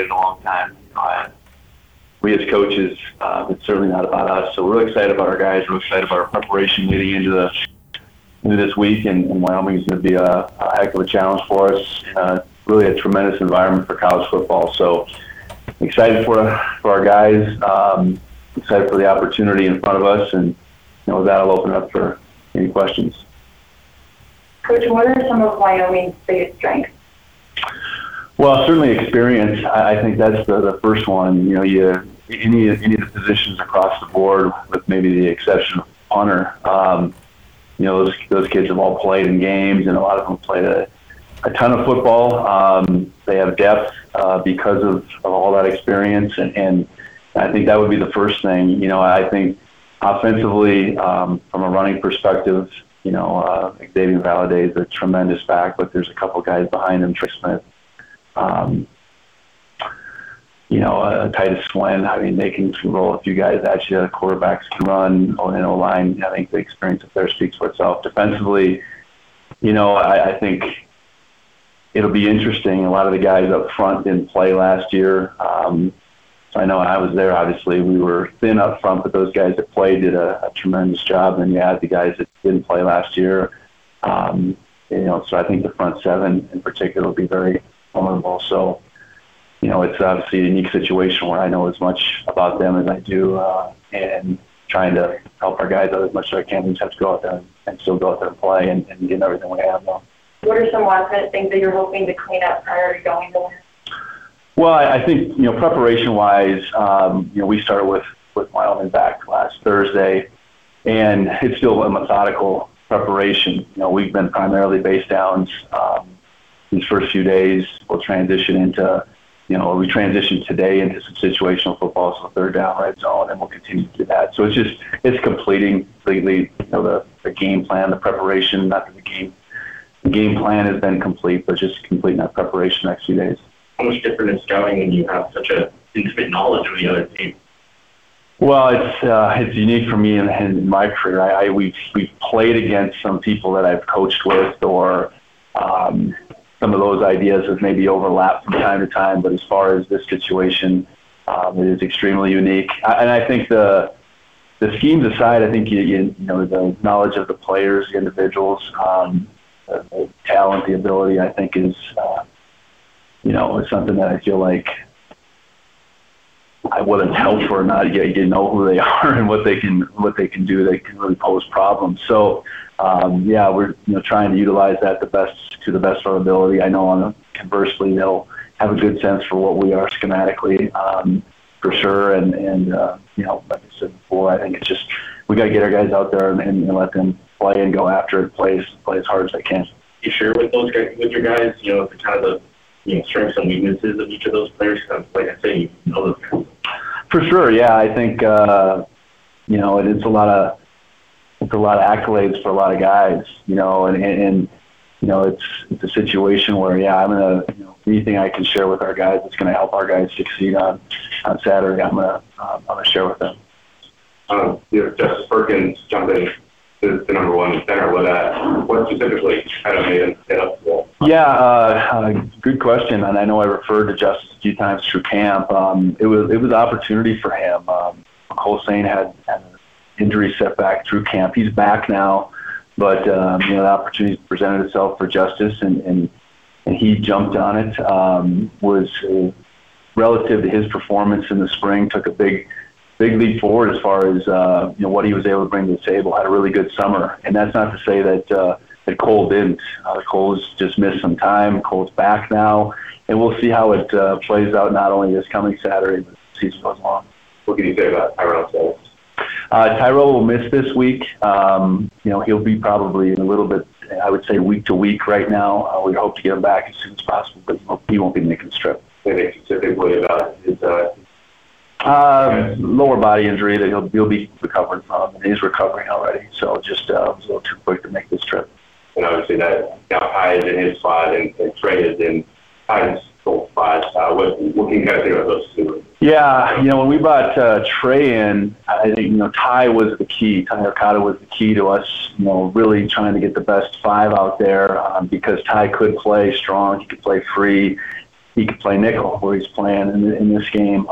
waited a long time. We as coaches, it's certainly not about us. So we're excited about our guys. We're excited about our preparation leading into this week. And Wyoming is going to be a heck of a challenge for us. Really a tremendous environment for college football. So excited for our guys. Excited for the opportunity in front of us. And you know, with that, I'll open up for any questions. Coach, what are some of Wyoming's biggest strengths? Well, certainly experience. I think that's the first one. You know, any of the positions across the board, with maybe the exception of punter. You know, those kids have all played in games, and a lot of them played a ton of football. They have depth because of all that experience, and I think that would be the first thing. You know, I think offensively, from a running perspective, you know, Xavier Valladay is a tremendous back, but there's a couple guys behind him, Trey Smith. You know, Titus Swen, I mean, they can roll a few guys at you. Quarterbacks can run on an O-line. I think the experience up there speaks for itself. Defensively, you know, I think it'll be interesting. A lot of the guys up front didn't play last year. I know when I was there, obviously, we were thin up front, but those guys that played did a tremendous job. And you had the guys that didn't play last year. You know, so I think the front seven in particular will be very vulnerable. So, you know, it's obviously a unique situation where I know as much about them as I do, and trying to help our guys out as much as I can. We just have to go out there and still go out there and play and get everything we have now. What are some last-minute things that you're hoping to clean up prior to going there? Well, I think, you know, preparation-wise, you know, we started with Wyoming back last Thursday, and it's still a methodical preparation. You know, we've been primarily base downs. These first few days, we'll transition into, you know, we transition today into some situational football, so third down, red zone, and we'll continue to do that. So it's just, it's completely, you know, the game plan, the preparation. Not that the game plan has been complete, but just completing that preparation the next few days. How much different is scouting when you have such an intimate knowledge of the other team? Well, it's unique for me in my career. We've played against some people that I've coached with, or some of those ideas have maybe overlapped from time to time, but as far as this situation, it is extremely unique. And I think the schemes aside, I think you know, the knowledge of the players, the individuals, the talent, the ability, I think is you know, is something that I feel like I wouldn't help for not yet. You know who they are and what they can do. They can really pose problems. So. Yeah, we're, you know, trying to utilize that to the best of our ability. I know conversely they'll have a good sense for what we are schematically, for sure. And you know, like I said before, I think it's just we got to get our guys out there and let them play and go after it, play as hard as they can. You share with those guys, with your guys, you know, kind of the, you know, strengths and weaknesses of each of those players. Like I say, you know those guys. For sure, yeah. I think you know, it's a lot of. It's a lot of accolades for a lot of guys, you know, and you know, it's a situation where, yeah, I'm gonna, you know, anything I can share with our guys that's gonna help our guys succeed on Saturday, I'm gonna share with them. You know, Justus Perkins jumped in to the number one center. What specifically kind of made him get up to the wall? Yeah, good question, and I know I referred to Justus a few times through camp. It was an opportunity for him. McHolsain had injury setback through camp. He's back now, but you know, the opportunity presented itself for Justus, and he jumped on it. Was relative to his performance in the spring, took a big leap forward as far as you know, what he was able to bring to the table. Had a really good summer, and that's not to say that Cole didn't. Cole's just missed some time. Cole's back now, and we'll see how it plays out. Not only this coming Saturday, but the season goes along. What can you say about Tyrel Sayers? Tyrel will miss this week. You know, he'll be probably a little bit, I would say, week to week right now. We hope to get him back as soon as possible, but he won't be making strip. Anything specifically about his lower body injury that he'll be recovering from, and he's recovering already. So just was a little too quick to make this trip. And obviously that now Ty is in his spot, and Trey is in Ty's spot. What can you guys think about those two? Yeah, you know, when we brought Trey in, I think, you know, Ty was the key. Ty Arcata was the key to us, you know, really trying to get the best five out there, because Ty could play strong, he could play free. he could play nickel where he's playing in this game.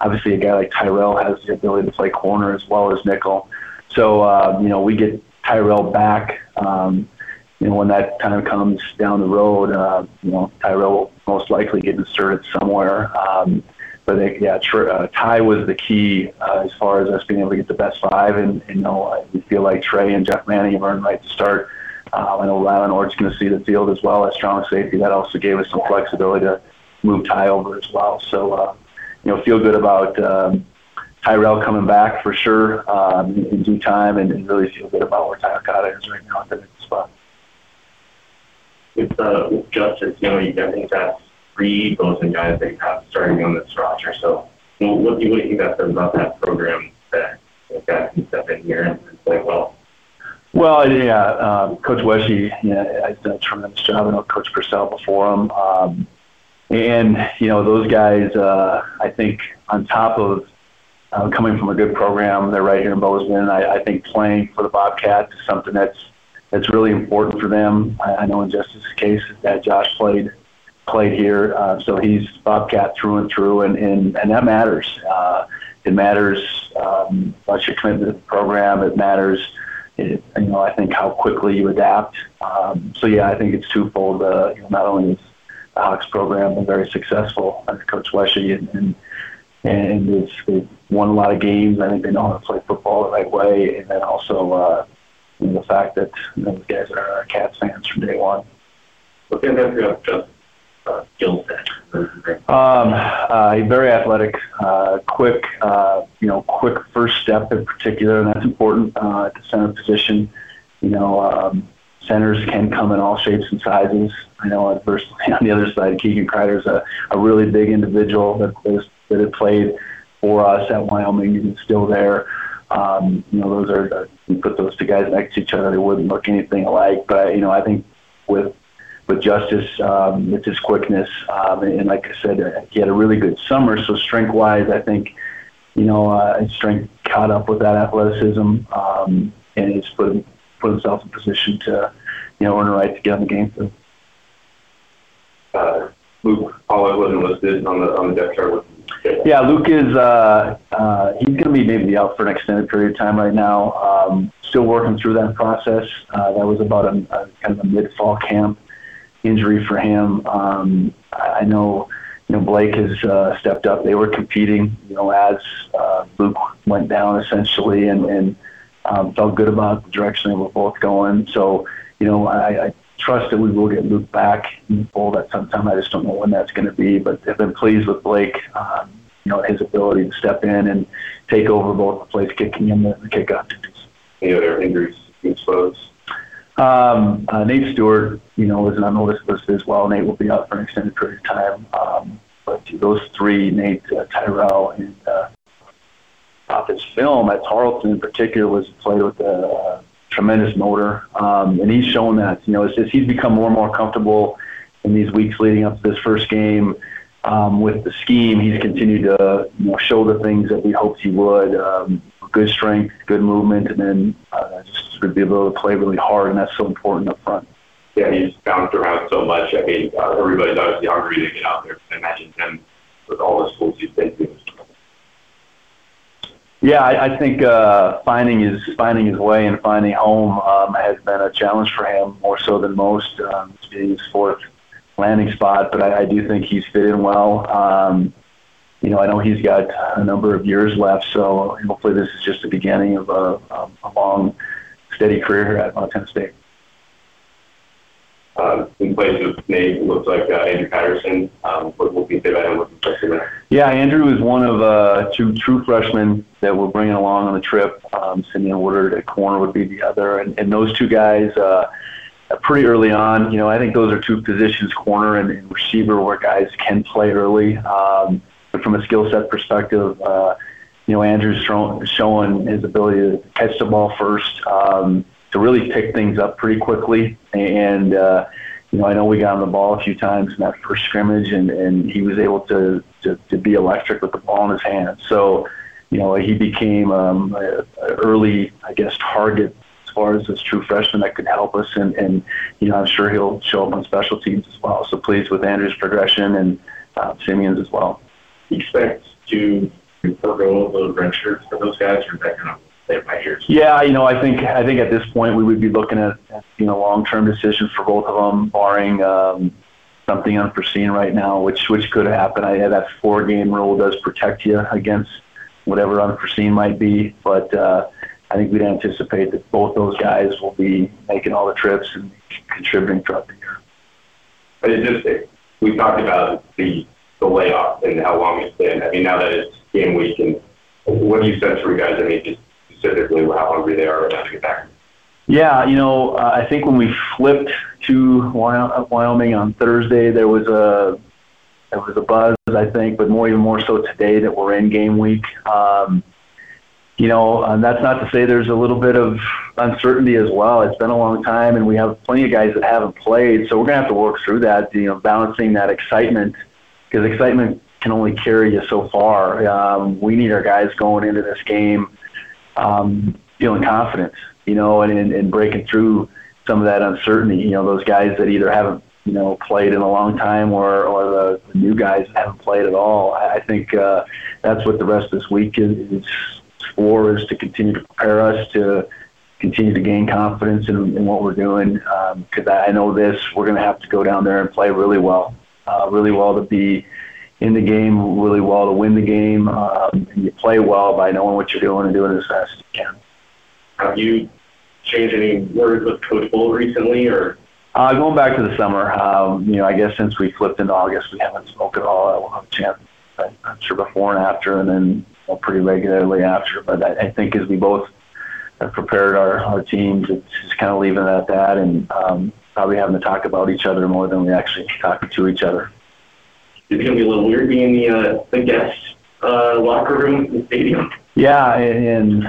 Obviously, a guy like Tyrel has the ability to play corner as well as nickel. So, we get Tyrel back. When that time comes down the road, Tyrel will most likely get inserted somewhere. Ty was the key as far as us being able to get the best five. And we feel like Trey and Jeff Manning have earned the right to start. I know Rylan Ort's going to see the field as well as strong safety. That also gave us some flexibility to move Ty over as well. So, feel good about Tyrel coming back for sure in due time, and really feel good about where Ty Arcata is right now at the next spot. With Justus, I think that's three Bozeman guys they have starting on this roster. So, what do you think that says about that program that guys can step in here and play well? Well, yeah, Coach Weshey has done a tremendous job. I know Coach Purcell before him. Those guys, I think on top of coming from a good program, they're right here in Bozeman. I think playing for the Bobcats is something that's really important for them. I know in Justus' case that Josh played here, so he's Bobcat through and through, and that matters. It matters about your commitment to the program. It matters. I think how quickly you adapt. I think it's twofold. Not only is the Hawks program been very successful under Coach Weshey, and they've won a lot of games. I think they know how to play football the right way, and then also the fact that those guys are Cats fans from day one. What's your Justus' skill set? Very athletic, quick. Quick first step in particular, and that's important at the center position. Centers can come in all shapes and sizes. I know, adversely, on the other side, Keegan Crider's a really big individual that had played for us at Wyoming and is still there. You put those two guys next to each other, they wouldn't look anything alike. But I think with Justus, it's his quickness, and like I said, he had a really good summer. So strength-wise, I think his strength caught up with that athleticism, and he's put himself in position to earn a right to get on the game field. Luke Pollard wasn't listed on the depth chart. Yeah, Luke is he's going to be maybe out for an extended period of time right now. Still working through that process. That was about a kind of a mid-fall camp injury for him. I know. Blake has stepped up. They were competing, as Luke went down essentially, and felt good about the direction they were both going. So, I trust that we will get Luke back in the fold at some time. I just don't know when that's going to be, but I've been pleased with Blake, his ability to step in and take over both the place kicking and the kickoff duties. Any other injuries you expose? Nate Stewart, is an unnoticed list as well. Nate will be out for an extended period of time. But those three, Nate, Tyrel, and off his film at Tarleton in particular, was played with a tremendous motor. And he's shown that. As he's become more and more comfortable in these weeks leading up to this first game with the scheme, he's continued to show the things that we hoped he would. Good strength, good movement, and then just to be able to play really hard, and that's so important up front. Yeah, he's bounced around so much. Everybody's obviously hungry to get out there. I imagine him with all the schools he's been to. Yeah, I think finding his way and finding home has been a challenge for him more so than most. It's being his fourth landing spot, but I do think he's fit in well. I know he's got a number of years left, so hopefully this is just the beginning of a long, steady career here at Montana State. In place of Nate, it looks like Andrew Patterson. What will be said about him looking for? Yeah, Andrew is one of two true freshmen that we're bringing along on the trip. Simeon Woodard at corner would be the other, and those two guys. Pretty early on, I think those are two positions, corner and receiver, where guys can play early. But from a skill set perspective, Andrew's showing his ability to catch the ball first, to really pick things up pretty quickly. And, I know we got him the ball a few times in that first scrimmage, and he was able to be electric with the ball in his hands. So, he became an early, target far as this true freshman that can help us. And you know, I'm sure he'll show up on special teams as well. So pleased with Andrew's progression and Simeon's as well. Do you expect to forego those red shirts for those guys, or is that going to play by ears? Yeah, you know, I think at this point we would be looking at, you know, long-term decisions for both of them, barring something unforeseen right now, which could happen. That 4-game rule does protect you against whatever unforeseen might be, but I think we'd anticipate that both those guys will be making all the trips and contributing throughout the year. But we talked about the layoff and how long it's been. I mean, now that it's game week, and what do you sense for you guys? I mean, just specifically how hungry they are to get back. Yeah, you know, I think when we flipped to Wyoming on Thursday, there was a buzz, I think, but even more so today that we're in game week. You know, and that's not to say there's a little bit of uncertainty as well. It's been a long time, and we have plenty of guys that haven't played, so we're going to have to work through that, you know, balancing that excitement, because excitement can only carry you so far. We need our guys going into this game feeling confident, you know, and breaking through some of that uncertainty. You know, those guys that either haven't, you know, played in a long time or the new guys that haven't played at all. I think that's what the rest of this week is for, is to continue to prepare us, to continue to gain confidence in what we're doing. Because I know this, we're going to have to go down there and play really well to be in the game, really well to win the game. And you play well by knowing what you're doing and doing it as fast as you can. Have you changed any words with Coach Bohl recently, or? Going back to the summer, you know, I guess since we flipped into August, we haven't spoken at all. We'll have a chance, I'm sure, before and after, and then, you know, pretty regularly after. But I think as we both have prepared our teams, it's just kind of leaving it at that, and probably having to talk about each other more than we actually talk to each other. It's going to be a little weird being the guest locker room in the stadium. Yeah, and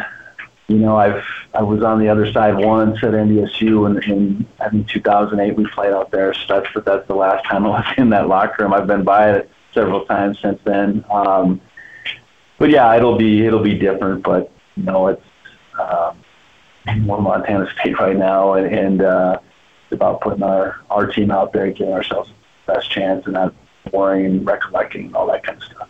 you know, I was on the other side once at NDSU, and I think 2008 we played out there. So that's the last time I was in that locker room. I've been by it several times since then. But yeah, it'll be different. But you know, it's we're Montana State right now, and it's about putting our team out there, giving ourselves the best chance, and not worrying and recollecting all that kind of stuff.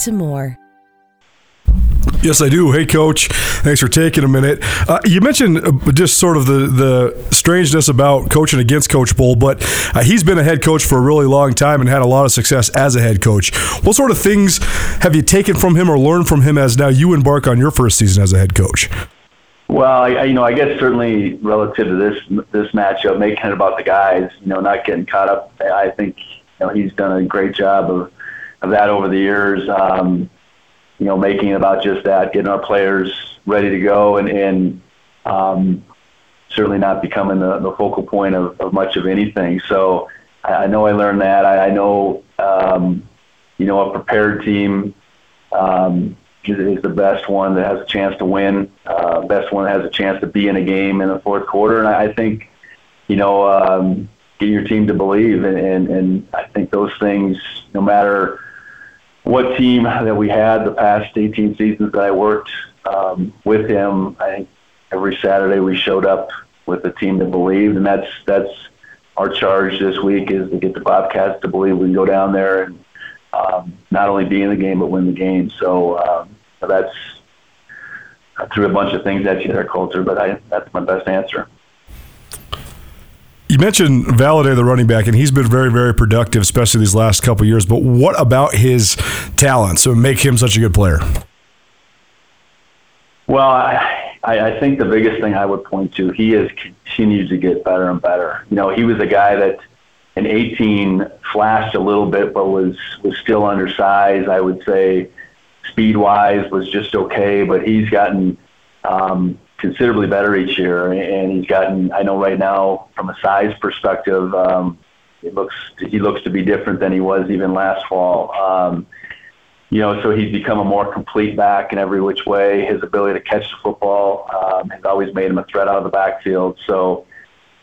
to more. Yes, I do. Hey, Coach. Thanks for taking a minute. You mentioned just sort of the strangeness about coaching against Coach Bohl, but he's been a head coach for a really long time and had a lot of success as a head coach. What sort of things have you taken from him or learned from him as now you embark on your first season as a head coach? Well, I guess certainly relative to this matchup, making it about the guys, you know, not getting caught up. I think, you know, he's done a great job of that over the years, you know, making it about just that, getting our players ready to go, and certainly not becoming the focal point of much of anything. So I know I learned that. I know, you know, a prepared team is the best one that has a chance to win, best one that has a chance to be in a game in the fourth quarter. And I think, you know, get your team to believe, and I think those things, no matter what team that we had the past 18 seasons that I worked with him, I think every Saturday we showed up with a team that believed, and that's our charge this week, is to get the Bobcats to believe we can go down there and not only be in the game but win the game. So that's, I threw a bunch of things at you there, Coulter, but that's my best answer. You mentioned Valladay, the running back, and he's been very, very productive, especially these last couple of years. But what about his talents to make him such a good player? Well, I think the biggest thing I would point to, he has continued to get better and better. You know, he was a guy that in 18 flashed a little bit, but was still undersized. I would say speed-wise was just okay, but he's gotten considerably better each year, and he's gotten, I know right now from a size perspective, he looks to be different than he was even last fall. So he's become a more complete back in every which way. His ability to catch the football has always made him a threat out of the backfield. So,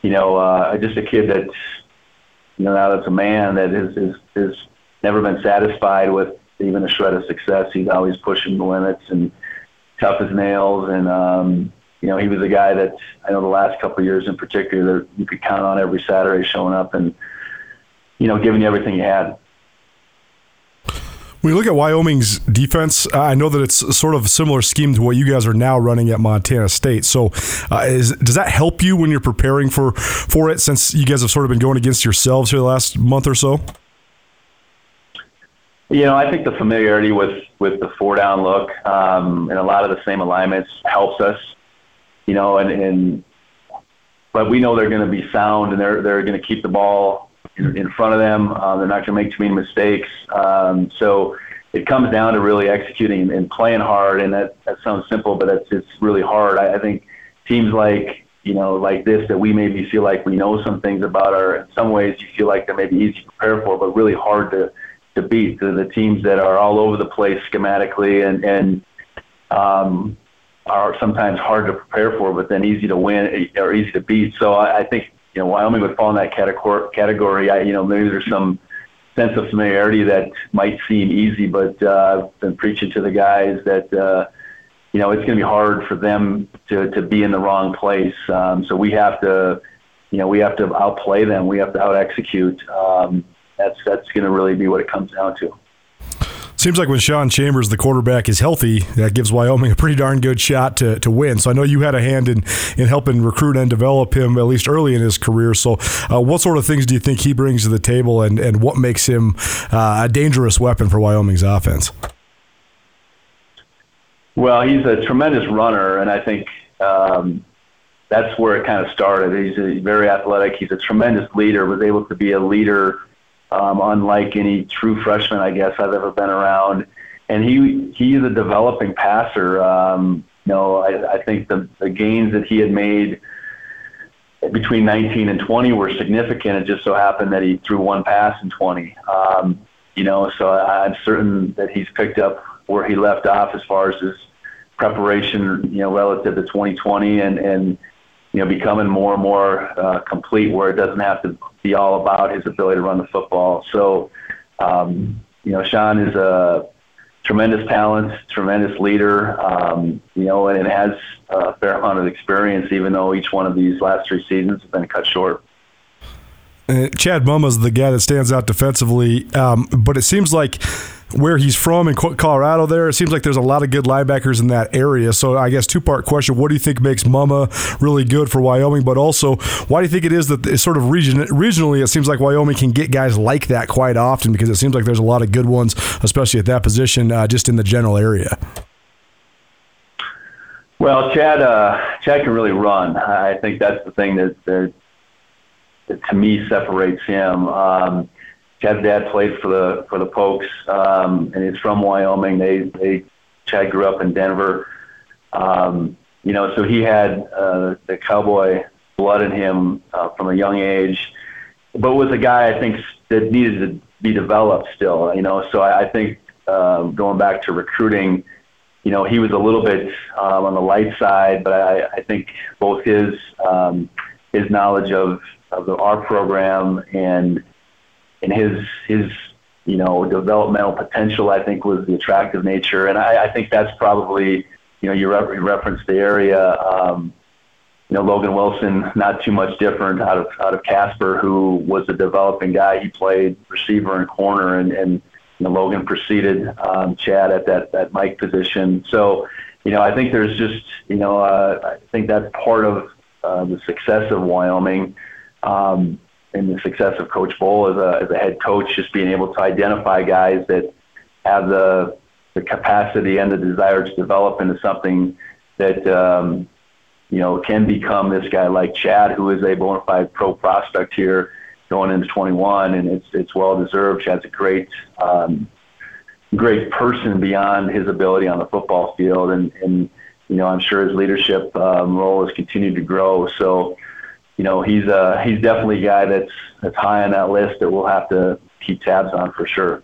just a kid that's, now that's a man that has never been satisfied with even a shred of success. He's always pushing the limits and tough as nails. And, he was a guy that I know the last couple of years in particular, you could count on every Saturday showing up and, giving you everything you had. When you look at Wyoming's defense, I know that it's sort of a similar scheme to what you guys are now running at Montana State. So does that help you when you're preparing for it, since you guys have sort of been going against yourselves here the last month or so? I think the familiarity with the four-down look and a lot of the same alignments helps us, but we know they're going to be sound and they're going to keep the ball in front of them. They're not going to make too many mistakes. So it comes down to really executing and playing hard. And that sounds simple, but it's really hard. I think teams like this that we maybe feel like we know some things about are, in some ways you feel like they're maybe easy to prepare for, but really hard to beat. They're the teams that are all over the place schematically and are sometimes hard to prepare for, but then easy to win or easy to beat. So I think, Wyoming would fall in that category. Maybe there's some sense of familiarity that might seem easy, but I've been preaching to the guys that, it's going to be hard for them to be in the wrong place. So we have to outplay them. We have to out-execute. That's going to really be what it comes down to. Seems like when Sean Chambers, the quarterback, is healthy, that gives Wyoming a pretty darn good shot to win. So I know you had a hand in helping recruit and develop him, at least early in his career. So what sort of things do you think he brings to the table, and what makes him a dangerous weapon for Wyoming's offense? Well, he's a tremendous runner, and I think that's where it kind of started. He's very athletic. He's a tremendous leader, was able to be a leader unlike any true freshman, I guess, I've ever been around. And he's a developing passer. I think the gains that he had made between 19 and 20 were significant. It just so happened that he threw one pass in 20. So I'm certain that he's picked up where he left off as far as his preparation, relative to 2020 and becoming more and more complete, where it doesn't have to be all about his ability to run the football. So, Sean is a tremendous talent, tremendous leader, and has a fair amount of experience, even though each one of these last three seasons have been cut short. Chad Mumma is the guy that stands out defensively, but it seems like where he's from in Colorado there, it seems like there's a lot of good linebackers in that area. So I guess two-part question, what do you think makes Mumma really good for Wyoming, but also why do you think it is that it's sort of regionally it seems like Wyoming can get guys like that quite often, because it seems like there's a lot of good ones, especially at that position, just in the general area? Well, Chad can really run. I think that's the thing that to me separates him. Chad's dad played for the Pokes, and he's from Wyoming. Chad grew up in Denver, so he had the cowboy blood in him from a young age, but was a guy I think that needed to be developed still. So I think going back to recruiting, he was a little bit on the light side, but I think both his knowledge of our program and his developmental potential, I think, was the attractive nature. And I think that's probably, you referenced the area. Logan Wilson, not too much different out of Casper, who was a developing guy. He played receiver and corner, and Logan preceded Chad at that Mike position. So, I think there's just, I think that's part of the success of Wyoming. And the success of Coach Bohl as a head coach, just being able to identify guys that have the capacity and the desire to develop into something that, can become this guy like Chad, who is a bona fide pro prospect here going into 21, and it's well-deserved. Chad's a great person beyond his ability on the football field, and you know, I'm sure his leadership role has continued to grow. So, you know, he's definitely a guy that's high on that list that we'll have to keep tabs on for sure.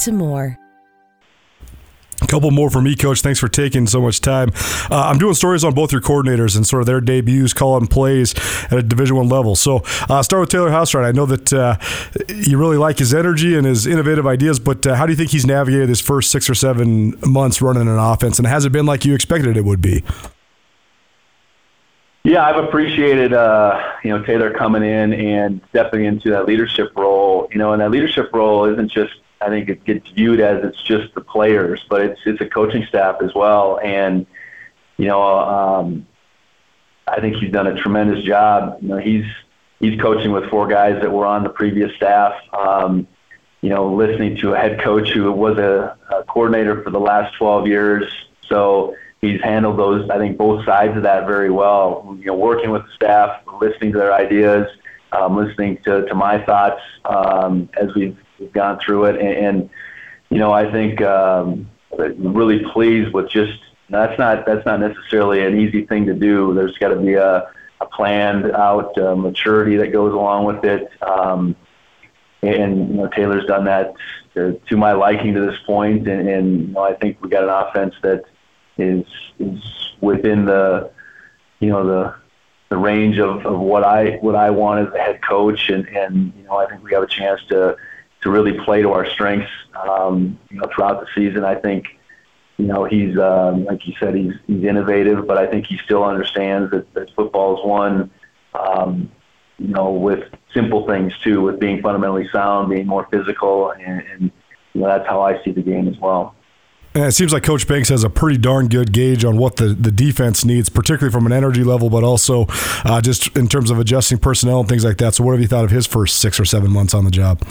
to more. A couple more from me, Coach. Thanks for taking so much time. I'm doing stories on both your coordinators and sort of their debuts, call-in plays at a Division I level. So start with Taylor Housewright. I know that you really like his energy and his innovative ideas, but how do you think he's navigated his first 6 or 7 months running an offense, and has it been like you expected it would be? Yeah, I've appreciated, you know, Taylor coming in and stepping into that leadership role. You know, and that leadership role isn't just, I think it gets viewed as it's just the players, but it's a coaching staff as well. And, you know, I think he's done a tremendous job. You know, he's coaching with four guys that were on the previous staff, you know, listening to a head coach who was a coordinator for the last 12 years. So he's handled those, I think, both sides of that very well. You know, working with the staff, listening to their ideas, listening to my thoughts as we've gone through it, and you know, I think really pleased with just that's not necessarily an easy thing to do. There's got to be a planned out maturity that goes along with it, and you know, Taylor's done that to my liking to this point, and you know, I think we got an offense that is within the, you know, the range of what I want as a head coach, and you know, I think we have a chance to really play to our strengths, you know, throughout the season. I think, you know, he's, like you said, he's innovative, but I think he still understands that football is won, you know, with simple things too, with being fundamentally sound, being more physical, and you know, that's how I see the game as well. And it seems like Coach Banks has a pretty darn good gauge on what the defense needs, particularly from an energy level, but also just in terms of adjusting personnel and things like that. So what have you thought of his first 6 or 7 months on the job?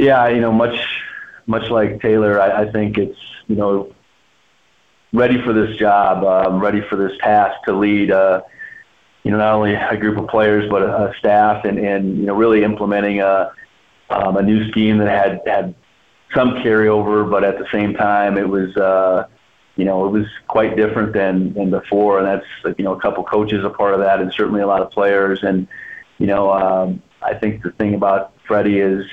Yeah, you know, much like Taylor, I think it's, you know, ready for this job, ready for this task to lead, you know, not only a group of players, but a staff, and you know, really implementing a new scheme that had some carryover, but at the same time, it was, you know, it was quite different than before. And that's, you know, a couple coaches a part of that, and certainly a lot of players. And, you know, I think the thing about Freddie is,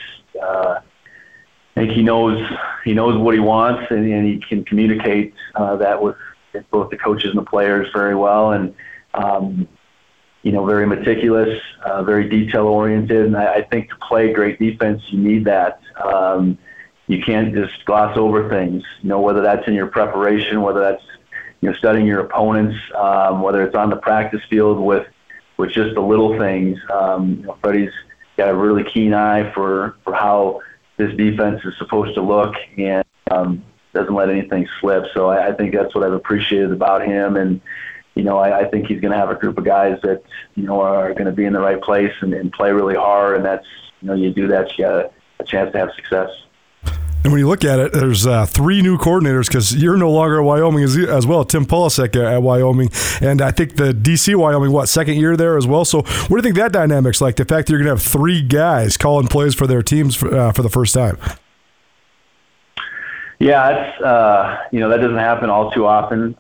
I think he knows what he wants, and he can communicate that with both the coaches and the players very well, and you know, very meticulous, very detail oriented, and I think to play great defense you need that. You can't just gloss over things, you know, whether that's in your preparation, whether that's, you know, studying your opponents, whether it's on the practice field with just the little things. You know, Freddie's got a really keen eye for how this defense is supposed to look, and doesn't let anything slip. So I think that's what I've appreciated about him. And, you know, I think he's going to have a group of guys that, you know, are going to be in the right place and play really hard. And that's, you know, you do that, you got a chance to have success. And when you look at it, there's three new coordinators, because you're no longer at Wyoming as well. Tim Polasek at Wyoming, and I think the D.C. Wyoming, second year there as well. So what do you think that dynamic's like, the fact that you're going to have three guys calling plays for their teams for the first time? Yeah, it's, you know, that doesn't happen all too often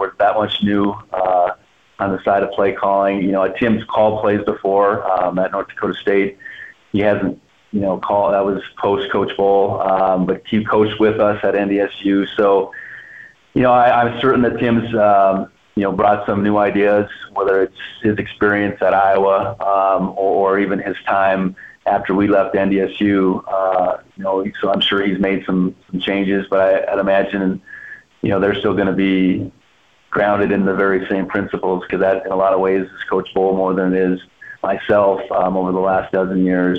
with that much new on the side of play calling. You know, Tim's called plays before at North Dakota State. He hasn't, you know, call that was post Coach Bohl, but he coached with us at NDSU. So, you know, I'm certain that Tim's, you know, brought some new ideas, whether it's his experience at Iowa or even his time after we left NDSU. You know, so I'm sure he's made some changes, but I'd imagine, you know, they're still going to be grounded in the very same principles, because that, in a lot of ways, is Coach Bohl more than it is myself over the last dozen years.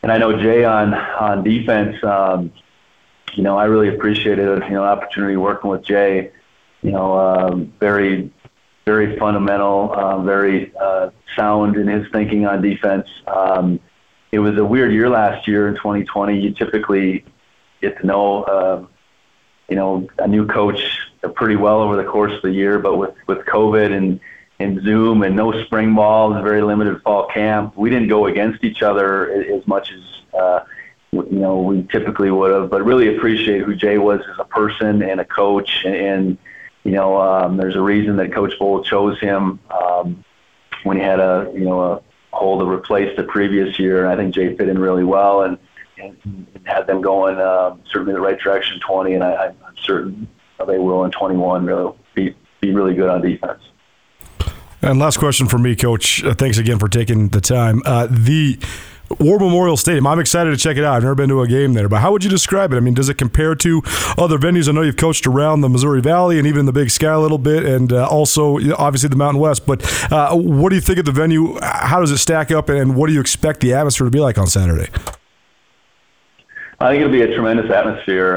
And I know Jay on defense, you know, I really appreciated, you know, opportunity working with Jay. very, very fundamental, very sound in his thinking on defense. It was a weird year last year in 2020. You typically get to know, a new coach pretty well over the course of the year, but with COVID and Zoom and no spring ball and very limited fall camp, we didn't go against each other as much as, we typically would have, but really appreciate who Jay was as a person and a coach. And there's a reason that Coach Bohl chose him when he had a hole to replace the previous year. And I think Jay fit in really well and had them going certainly the right direction 20, and I'm certain they will in 21 really be really good on defense. And last question for me, Coach. Thanks again for taking the time. The War Memorial Stadium, I'm excited to check it out. I've never been to a game there, but how would you describe it? I mean, does it compare to other venues? I know you've coached around the Missouri Valley and even the Big Sky a little bit, and also, obviously, the Mountain West. But what do you think of the venue? How does it stack up, and what do you expect the atmosphere to be like on Saturday? I think it'll be a tremendous atmosphere.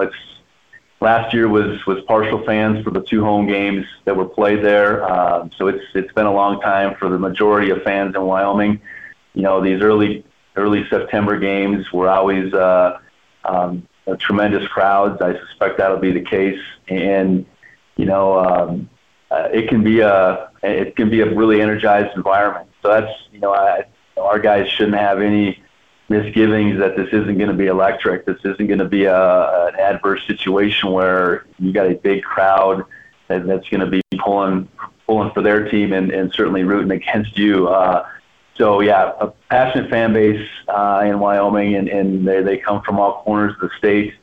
It's last year was partial fans for the two home games that were played there, so it's been a long time for the majority of fans in Wyoming. These early September games were always tremendous crowds. I suspect that'll be the case, and it can be a really energized environment. So that's our guys shouldn't have any misgivings that this isn't going to be electric. This isn't going to be an adverse situation where you got a big crowd that's going to be pulling for their team and certainly rooting against you. So, yeah, a passionate fan base in Wyoming, and they come from all corners of the state.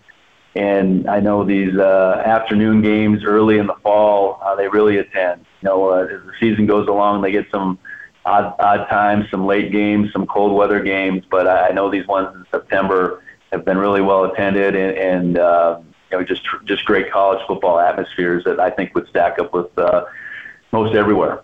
And I know these afternoon games early in the fall, they really attend. As the season goes along, they get some odd times, some late games, some cold weather games. But I know these ones in September have been really well attended and just great college football atmospheres that I think would stack up with most everywhere.